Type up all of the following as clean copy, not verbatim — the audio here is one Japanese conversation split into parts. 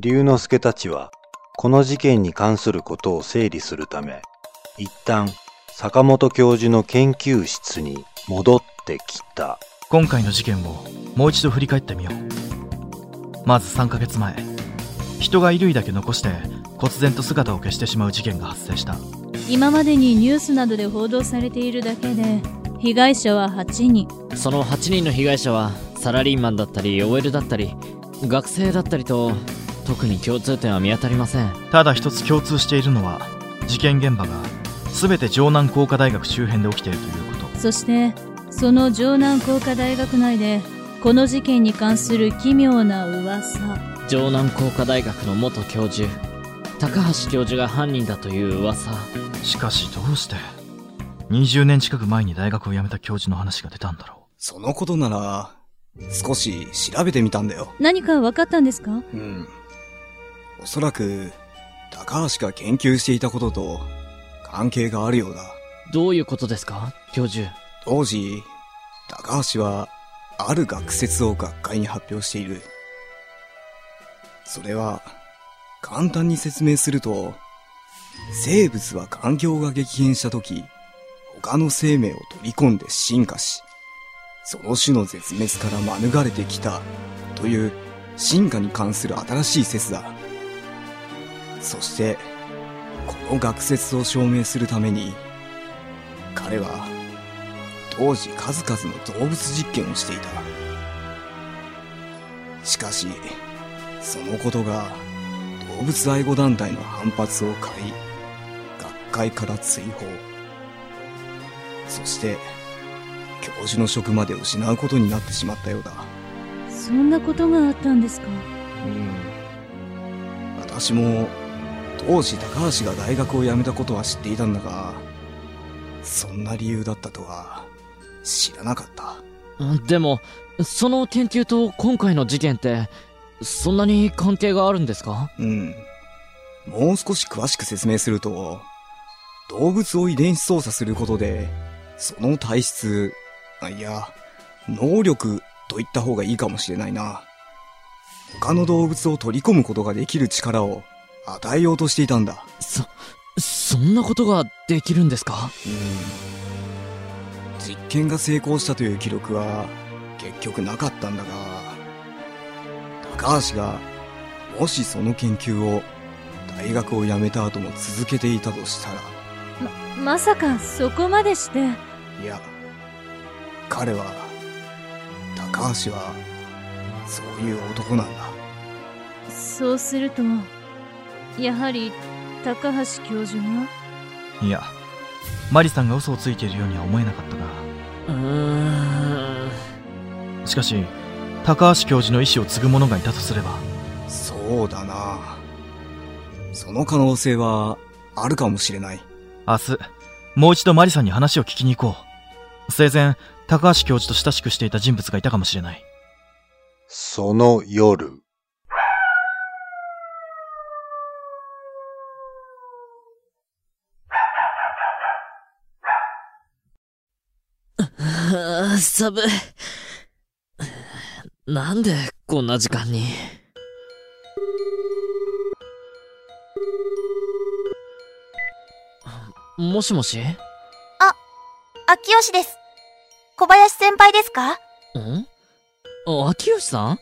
龍之介たちはこの事件に関することを整理するため、一旦坂本教授の研究室に戻ってきた。今回の事件をもう一度振り返ってみよう。まず3ヶ月前、人が衣類だけ残して忽然と姿を消してしまう事件が発生した。今までにニュースなどで報道されているだけで被害者は8人。その8人の被害者はサラリーマンだったり OL だったり学生だったりと、特に共通点は見当たりません。ただ一つ共通しているのは、事件現場が全て城南工科大学周辺で起きているということ。そしてその城南工科大学内でこの事件に関する奇妙な噂、城南工科大学の元教授高橋教授が犯人だという噂。しかしどうして20年近く前に大学を辞めた教授の話が出たんだろう。そのことなら少し調べてみたんだよ。何か分かったんですか？うん。おそらく高橋が研究していたことと関係があるようだ。どういうことですか、教授？当時、高橋はある学説を学会に発表している。それは簡単に説明すると、生物は環境が激変したとき、他の生命を取り込んで進化し、その種の絶滅から免れてきたという進化に関する新しい説だ。そしてこの学説を証明するために、彼は当時数々の動物実験をしていた。しかしそのことが動物愛護団体の反発を買い、学会から追放、そして教授の職まで失うことになってしまったようだ。そんなことがあったんですか？うん。私も当時高橋が大学を辞めたことは知っていたんだが、そんな理由だったとは知らなかった。でも、その研究と今回の事件ってそんなに関係があるんですか？うん。もう少し詳しく説明すると、動物を遺伝子操作することで、その体質、いや、能力と言った方がいいかもしれないな。他の動物を取り込むことができる力を与えようとしていたんだ。そんなことができるんですか？実験が成功したという記録は結局なかったんだが、高橋がもしその研究を大学を辞めた後も続けていたとしたら、まさかそこまでして。いや、彼は、高橋はそういう男なんだ。そうするとやはり高橋教授は？いや、マリさんが嘘をついているようには思えなかったが、しかし高橋教授の意思を継ぐ者がいたとすれば、そうだな、その可能性はあるかもしれない。明日もう一度マリさんに話を聞きに行こう。生前高橋教授と親しくしていた人物がいたかもしれない。その夜、寒い。なんでこんな時間に。もしもし？秋吉です。小林先輩ですか？秋吉さん？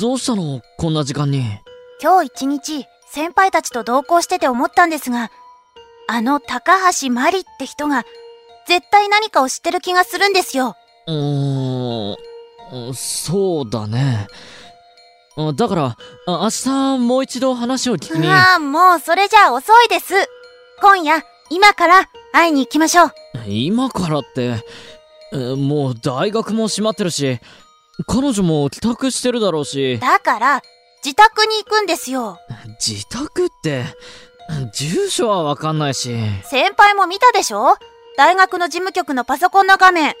どうしたの、こんな時間に。今日一日、先輩たちと同行してて思ったんですが、あの高橋マリって人が、絶対何かを知ってる気がするんですよ。そうだね。だから、明日もう一度話を聞きに。もうそれじゃ遅いです。今夜、今から会いに行きましょう。今からって、もう大学も閉まってるし、彼女も帰宅してるだろうし。だから、自宅に行くんですよ。自宅って、住所はわかんないし。先輩も見たでしょ？大学の事務局のパソコンの画面。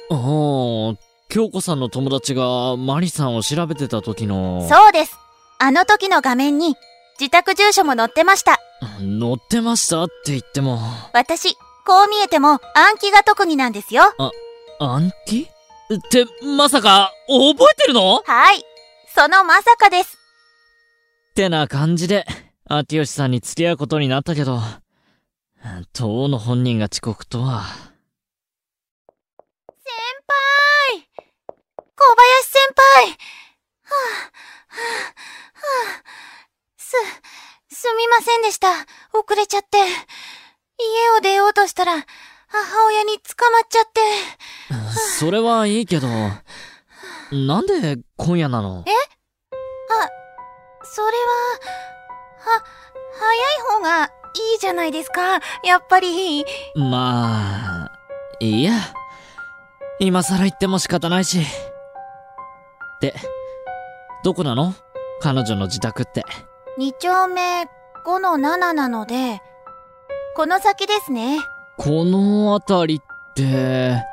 京子さんの友達がマリさんを調べてた時の。そうです。あの時の画面に、自宅住所も載ってました。載ってましたって言っても。私、こう見えても暗記が特技なんですよ。暗記ってまさか覚えてるの？はい。そのまさかです。ってな感じで、秋吉さんに付き合うことになったけど、当の本人が遅刻とは。先輩！小林先輩！すみませんでした。遅れちゃって。家を出ようとしたら、母親に捕まっちゃって。それはいいけど、なんで今夜なの？それは、早い方がいいじゃないですか、やっぱり。まあ、いや、今更言っても仕方ないし。で、どこなの？彼女の自宅って。2丁目 5-7 なので、この先ですね。この辺りって、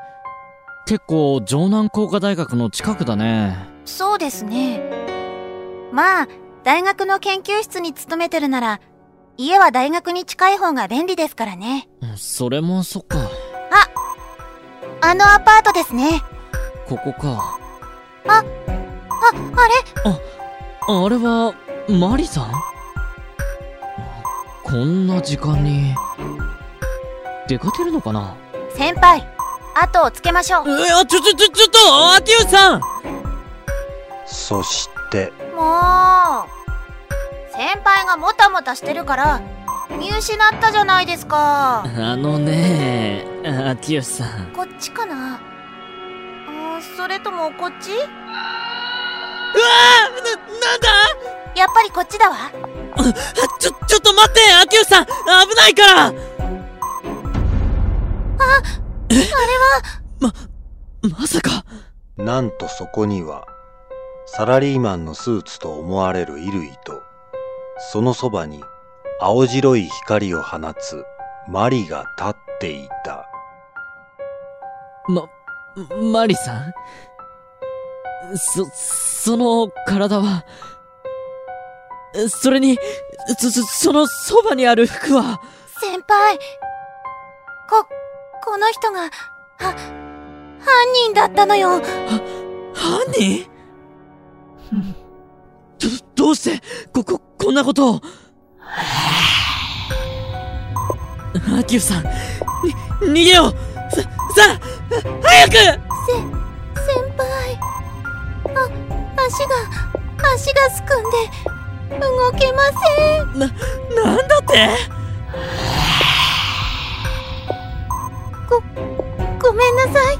結構城南工科大学の近くだね。そうですね。まあ、大学の研究室に勤めてるなら、家は大学に近い方が便利ですからね。それもそっか。あのアパートですね。ここか。あれは、マリさん？こんな時間に、出かけるのかな？先輩、後をつけましょう。ちょっと、秋吉さん！そして。もう。先輩がもたもたしてるから見失ったじゃないですか。あのね、秋吉さん、こっちかな？それともこっち？うわあ、なんだ？やっぱりこっちだわ。ちょっと待って、秋吉さん、危ないから。あれはまさか。なんとそこにはサラリーマンのスーツと思われる衣類と、そのそばに青白い光を放つマリが立っていた。マリさん？その体は、それに、そのそばにある服は。先輩、この人が、犯人だったのよ。犯人？どうして、こんなことを。秋吉さん、逃げよう。さあ早く。先輩、足がすくんで動けません。なんだって。ごめんなさい、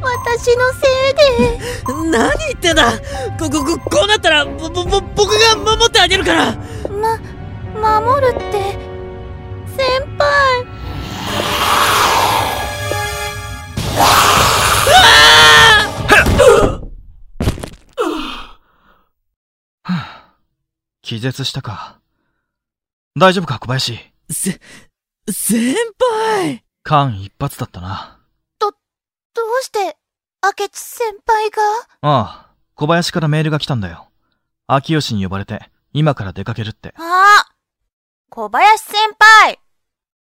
私のせいで。何言ってんだ。こうなったら僕が守ってあげるから。守るって先輩。気絶したか。大丈夫か、小林。先輩、間一髪だったな。どうして明智先輩が。ああ、小林からメールが来たんだよ。秋吉に呼ばれて、今から出かけるって。小林先輩、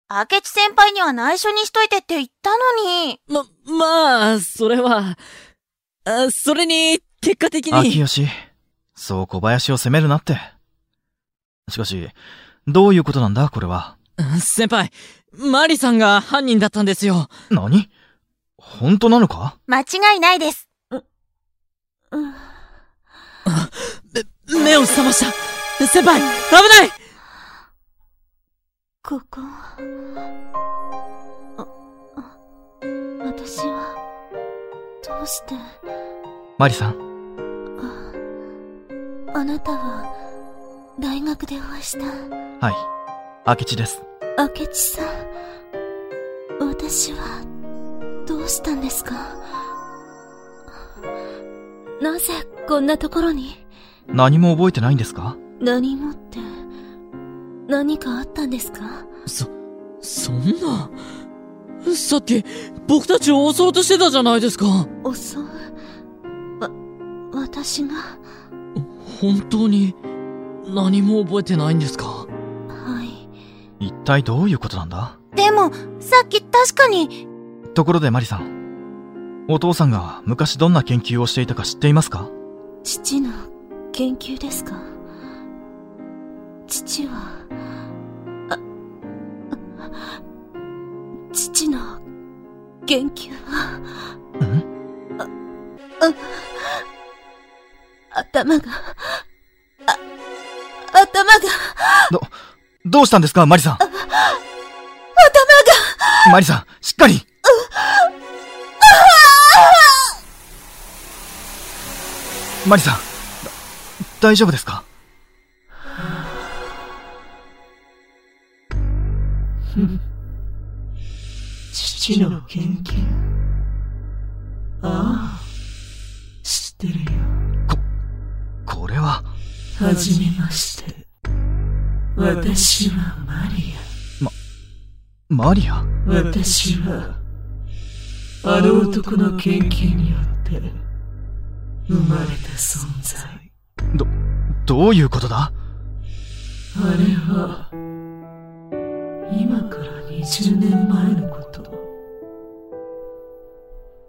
明智先輩には内緒にしといてって言ったのに。まあ、それは、それに、結果的に。秋吉、そう小林を責めるなって。しかし、どういうことなんだ、これは。先輩、マリさんが犯人だったんですよ。何？本当なのか？間違いないです。目を覚ました。先輩、危ない。ここ、私はどうして。マリさん、あなたは大学でお会いした。はい、明智です。明智さん、私はどうしたんですか？なぜこんなところに。何も覚えてないんですか？何もって、何かあったんですか？そんな。さっき、僕たちを襲おうとしてたじゃないですか。襲う？私が？本当に、何も覚えてないんですか？はい。一体どういうことなんだ？でも、さっき確かに。ところでマリさん、お父さんが昔どんな研究をしていたか知っていますか？父の研究ですか？父は、父の言及は、頭がどうしたんですか、マリさん。頭が。マリさん、しっかり。マリさん、大丈夫ですか？父の研究。ああ、知ってるよ。これは。はじめまして。私はマリア。マリア。私は、あの男の研究によって、生まれた存在。どういうことだ？あれは、今から20年前のこと。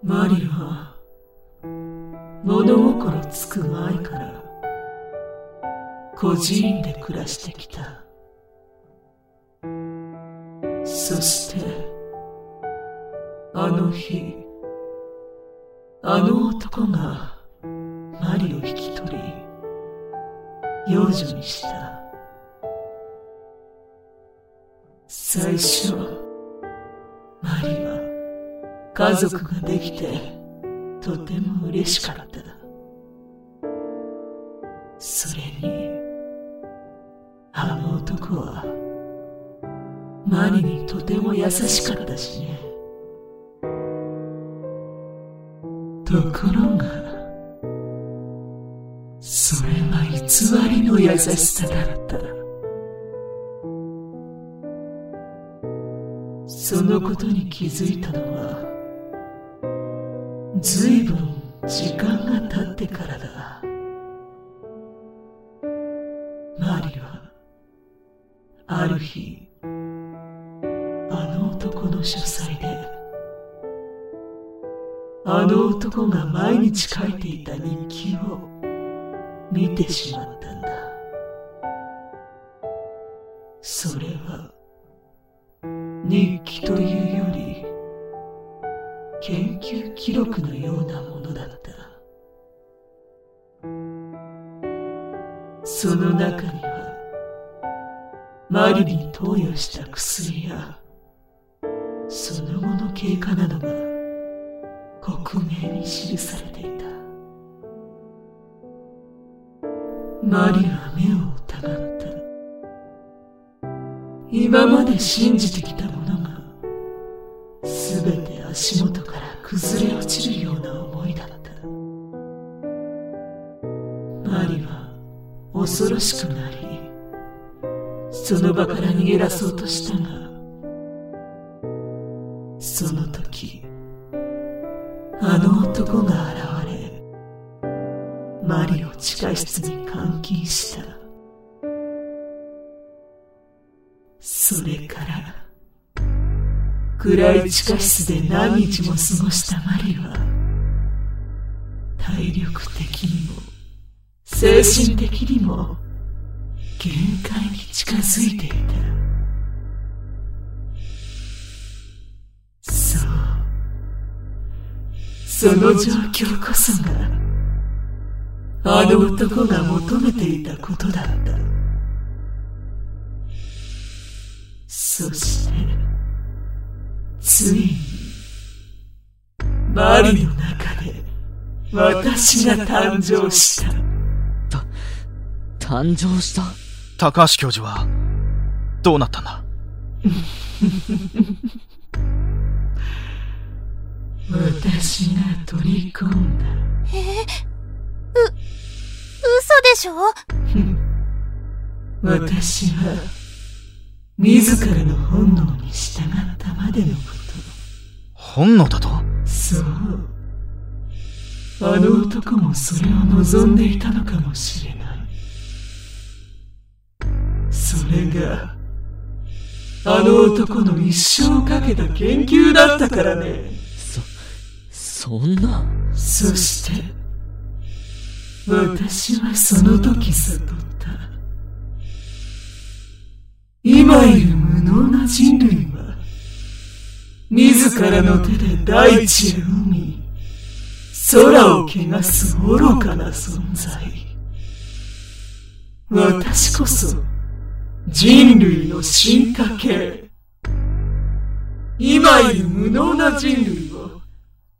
マリは、物心つく前から、孤児院で暮らしてきた。そして、あの日、あの男が、マリを引き取り、養女にした。最初、マリは家族ができてとても嬉しかった。それに、あの男はマリにとても優しかったしね。ところが、それは偽りの優しさだった。そのことに気づいたのは、ずいぶん時間が経ってからだ。マリは、ある日、あの男の書斎で、あの男が毎日書いていた日記を、見てしまったんだ。それは日記というより研究記録のようなものだった。その中にはマリに投与した薬やその後の経過などが克明に記されていた。マリは目を疑った。今まで信じてきたものがすべて足元から崩れ落ちるような思いだった。マリは恐ろしくなり、その場から逃げ出そうとしたが、その時あの男が現れ、マリを地下室に監禁した。それから、暗い地下室で何日も過ごしたマリは、体力的にも、精神的にも、限界に近づいていた。そう、その状況こそが、あの男が求めていたことだった。そしてついにマリの中で私が誕生した。誕生した。高橋教授はどうなったんだ？私が取り込んだ。嘘でしょ？私は自らの本能に従ったまでのこと。本能だと？そう、あの男もそれを望んでいたのかもしれない。それがあの男の一生をかけた研究だったからね。そんな。そして私はその時悟った。らゆる無能な人類は自らの手で大地や海、空を汚す愚かな存在。私こそ人類の進化系。今いる無能な人類を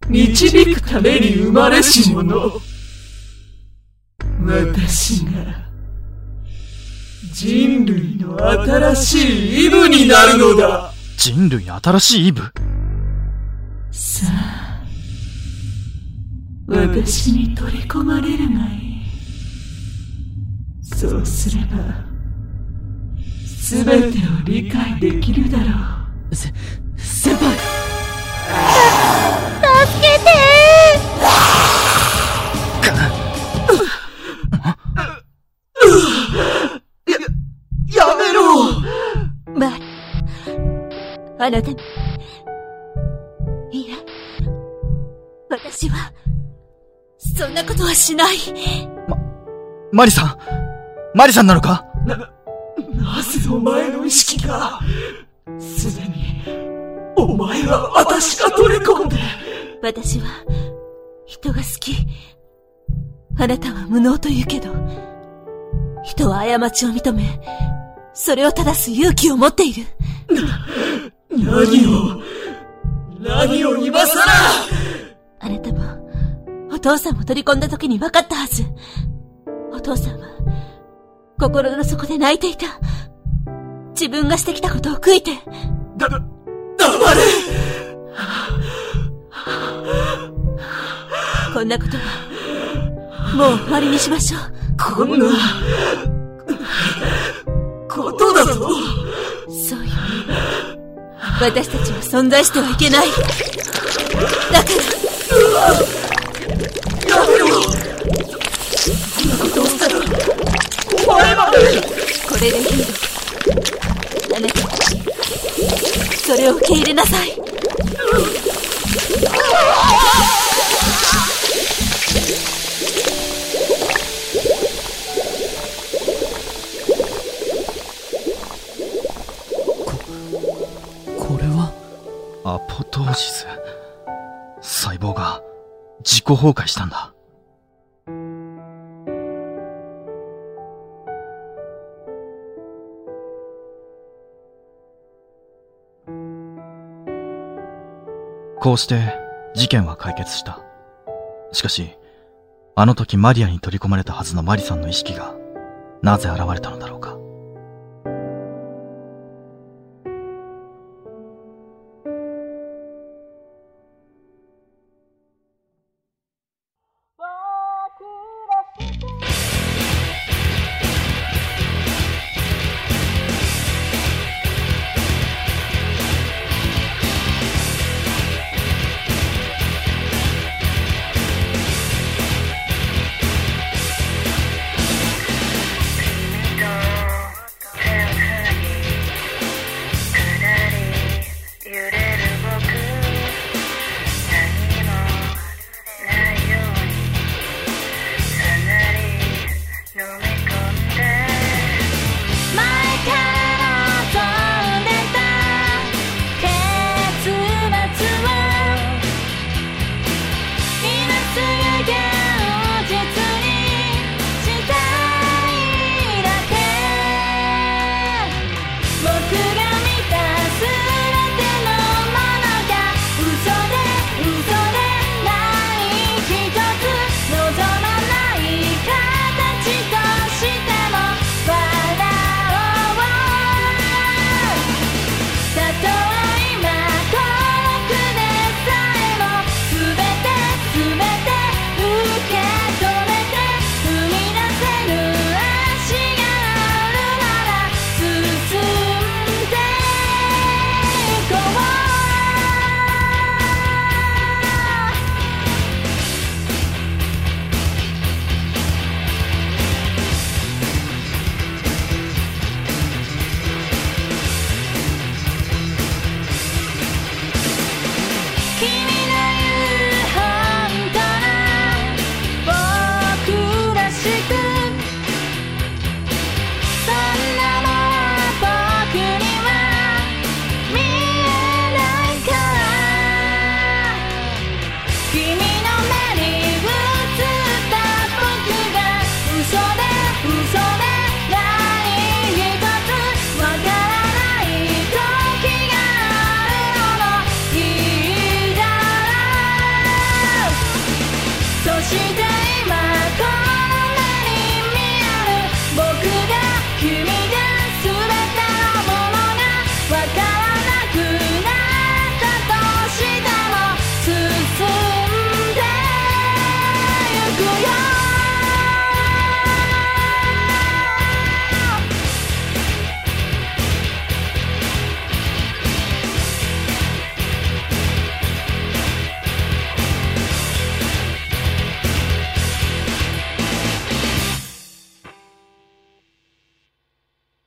導くために生まれし者、私が人類の新しいイブになるのだ。人類新しいイブ。さあ、私に取り込まれるがいい。そうすれば全てを理解できるだろう。先輩、助けてあなた。いや、私はそんなことはしない。マリさんなのか？なぜお前の意識が。すでにお前は私が取り込んで。私は人が好き。あなたは無能と言うけど、人は過ちを認め、それを正す勇気を持っている。何を今さら。あなたもお父さんを取り込んだ時に分かったはず。お父さんは心の底で泣いていた。自分がしてきたことを悔いて。黙れ。こんなことはもう終わりにしましょう。こんなことだぞ。そういう私たちは存在してはいけない。だからやめろ。そんなことをしたらお前まで。これでいいの。あなた、それを受け入れなさい。アポトーシス。細胞が自己崩壊したんだ。こうして事件は解決した。しかしあの時マリアに取り込まれたはずのマリさんの意識がなぜ現れたのだろうか。